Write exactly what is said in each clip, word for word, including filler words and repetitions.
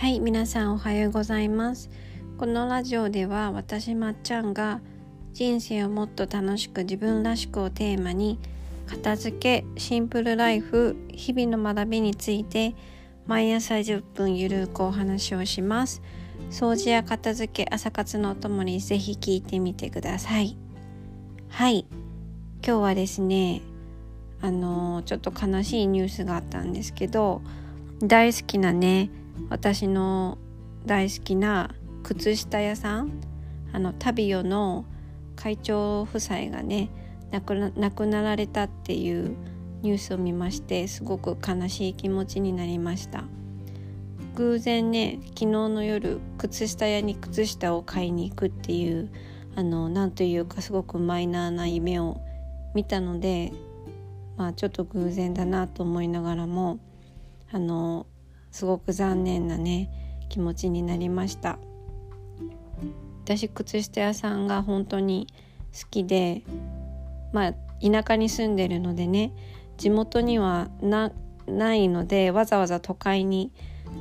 はい、皆さんおはようございます。このラジオでは私まっちゃんが人生をもっと楽しく自分らしくをテーマに片付け、シンプルライフ、日々の学びについて毎朝じゅっぷんゆるくお話をします。掃除や片付け、朝活のお供にぜひ聞いてみてください。はい、今日はですね、あのちょっと悲しいニュースがあったんですけど、大好きなね私の大好きな靴下屋さん、あのタビオの会長夫妻がね亡くな、亡くなられたっていうニュースを見まして、すごく悲しい気持ちになりました。偶然ね、昨日の夜靴下屋に靴下を買いに行くっていう、あのなんというかすごくマイナーな夢を見たので、まあちょっと偶然だなと思いながらも、あのすごく残念なね気持ちになりました。私靴下屋さんが本当に好きで、まあ田舎に住んでるのでね、地元には な, ないのでわざわざ都会に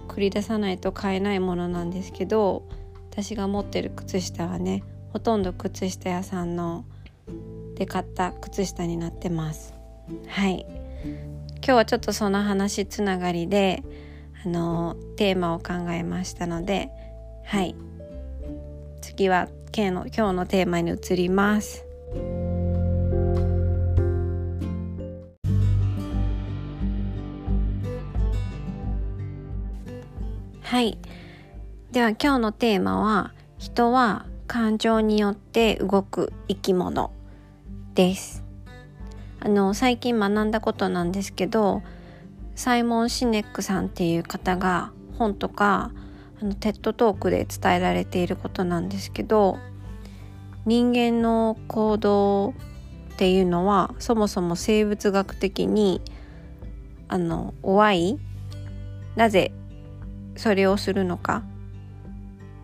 繰り出さないと買えないものなんですけど、私が持ってる靴下はねほとんど靴下屋さんので買った靴下になってます。はい、今日はちょっとその話つながりであのテーマを考えましたので、はい、次は今日の、今日のテーマに移ります。はい、では今日のテーマは、人は感情によって動く生き物です。あの最近学んだことなんですけど、サイモン・シネックさんっていう方が本とかあのテッドトークで伝えられていることなんですけど、人間の行動っていうのはそもそも生物学的にあの why なぜそれをするのか、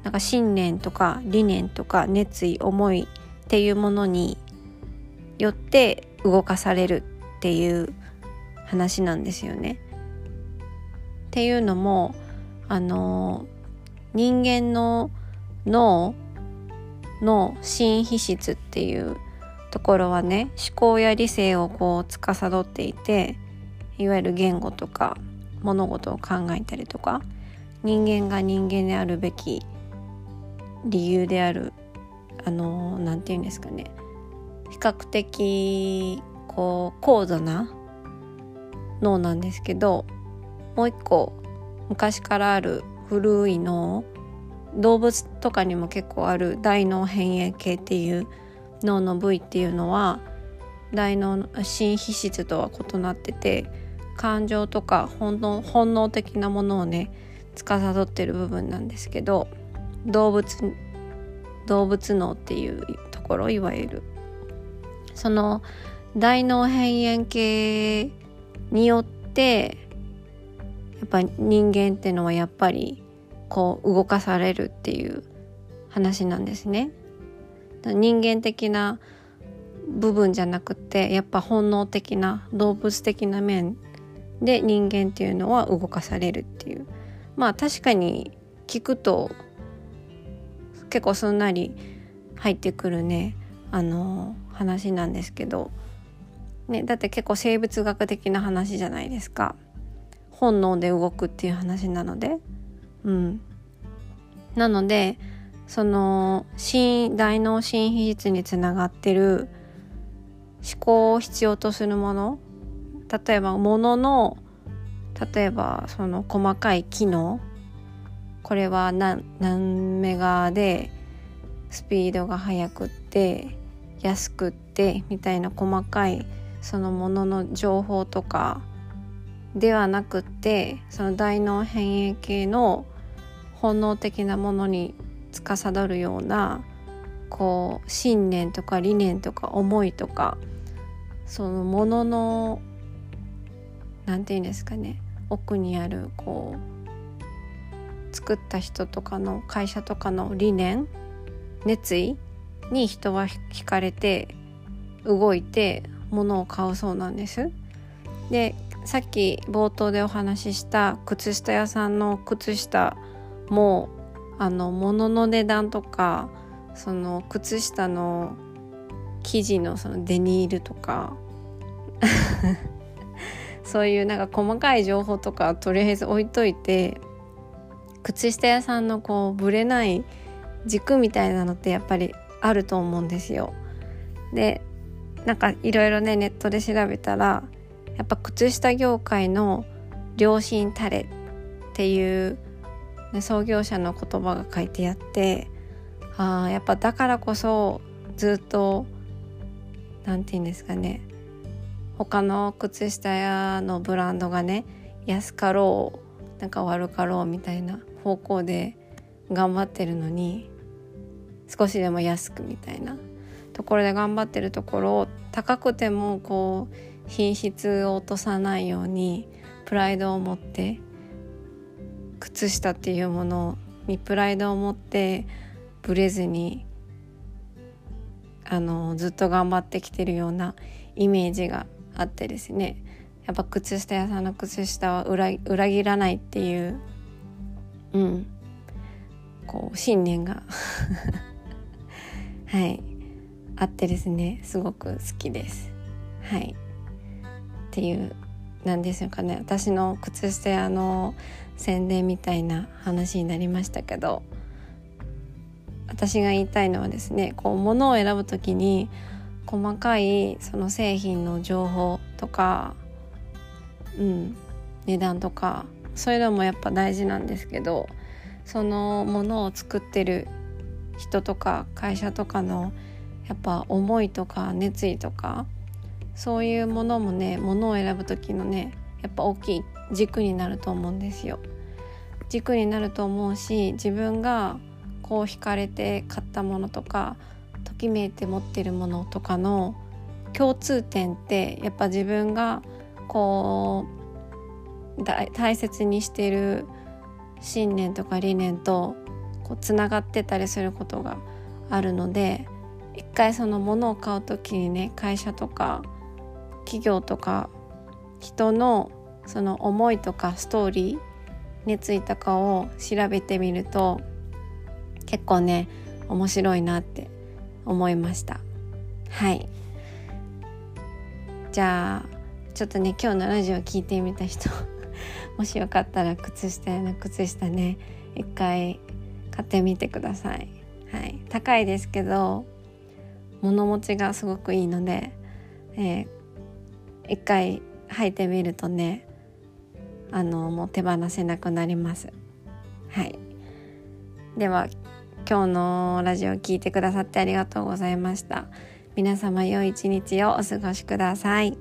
なんか信念とか理念とか熱意思いっていうものによって動かされるっていう話なんですよね。っていうのもあの人間の脳の新皮質っていうところはね、思考や理性をこう司っていて、いわゆる言語とか物事を考えたりとか、人間が人間であるべき理由である、あのなんていうんですかね、比較的こう高度な脳なんですけど、もう一個昔からある古い脳、動物とかにも結構ある大脳変影系っていう脳の部位っていうのは大脳の新皮質とは異なってて、感情とか本能、本能的なものをね司ってる部分なんですけど、動物動物脳っていうところ、いわゆるその大脳変影系によってやっぱり人間ってのはやっぱりこう動かされるっていう話なんですね。人間的な部分じゃなくて、やっぱ本能的な動物的な面で人間っていうのは動かされるっていう、まあ確かに聞くと結構すんなり入ってくるねあの話なんですけどね、だって結構生物学的な話じゃないですか、本能で動くっていう話なので、うん、なのでその新大脳新皮質につながってる思考を必要とするもの、例えば物の例えばその細かい機能、これは 何, 何メガでスピードが速くって安くってみたいな細かいそのものの情報とかではなくって、その大脳変影系の本能的なものに司るようなこう信念とか理念とか思いとか、そのもののなんていうんですかね、奥にあるこう作った人とかの会社とかの理念熱意に人は惹かれて動いて物を買うそうなんです。で、さっき冒頭でお話しした靴下屋さんの靴下もうあの物の値段とかその靴下の生地のそのデニールとかそういうなんか細かい情報とかとりあえず置いといて、靴下屋さんのこうぶれない軸みたいなのってやっぱりあると思うんですよ。でなんかいろいろねネットで調べたらやっぱ靴下業界の良心タレっていう創業者の言葉が書いてあって、あやっぱだからこそずっとなんて言うんですかね、他の靴下屋のブランドがね安かろうなんか悪かろうみたいな方向で頑張ってるのに、少しでも安くみたいなところで頑張ってるところを、高くてもこう品質を落とさないようにプライドを持って、靴下っていうものにプライドを持ってブレずにあのずっと頑張ってきてるようなイメージがあってですね、やっぱ靴下屋さんの靴下は 裏, 裏切らないっていう、うん、こう信念がはいあってですね、すごく好きです。はいっていうなんですよかね、私の靴下屋の宣伝みたいな話になりましたけど、私が言いたいのはですね、こう物を選ぶときに細かいその製品の情報とか、うん、値段とかそういうのもやっぱ大事なんですけど、その物を作ってる人とか会社とかのやっぱ思いとか熱意とかそういうものもね、物を選ぶ時のねやっぱ大きい軸になると思うんですよ。軸になると思うし、自分がこう惹かれて買ったものとかときめいて持ってるものとかの共通点ってやっぱ自分がこう大切にしてる信念とか理念とこうつながってたりすることがあるので、一回その物を買うときにね、会社とか企業とか人のその思いとかストーリー熱意とかを調べてみると結構ね面白いなって思いました。はい、じゃあちょっとね今日のラジオ聞いてみた人もしよかったら靴下やの靴下ね一回買ってみてください。はい、高いですけど物持ちがすごくいいので、えー、一回履いてみるとねあのもう手放せなくなります。はい、では今日のラジオを聞いてくださってありがとうございました。皆様良い一日をお過ごしください。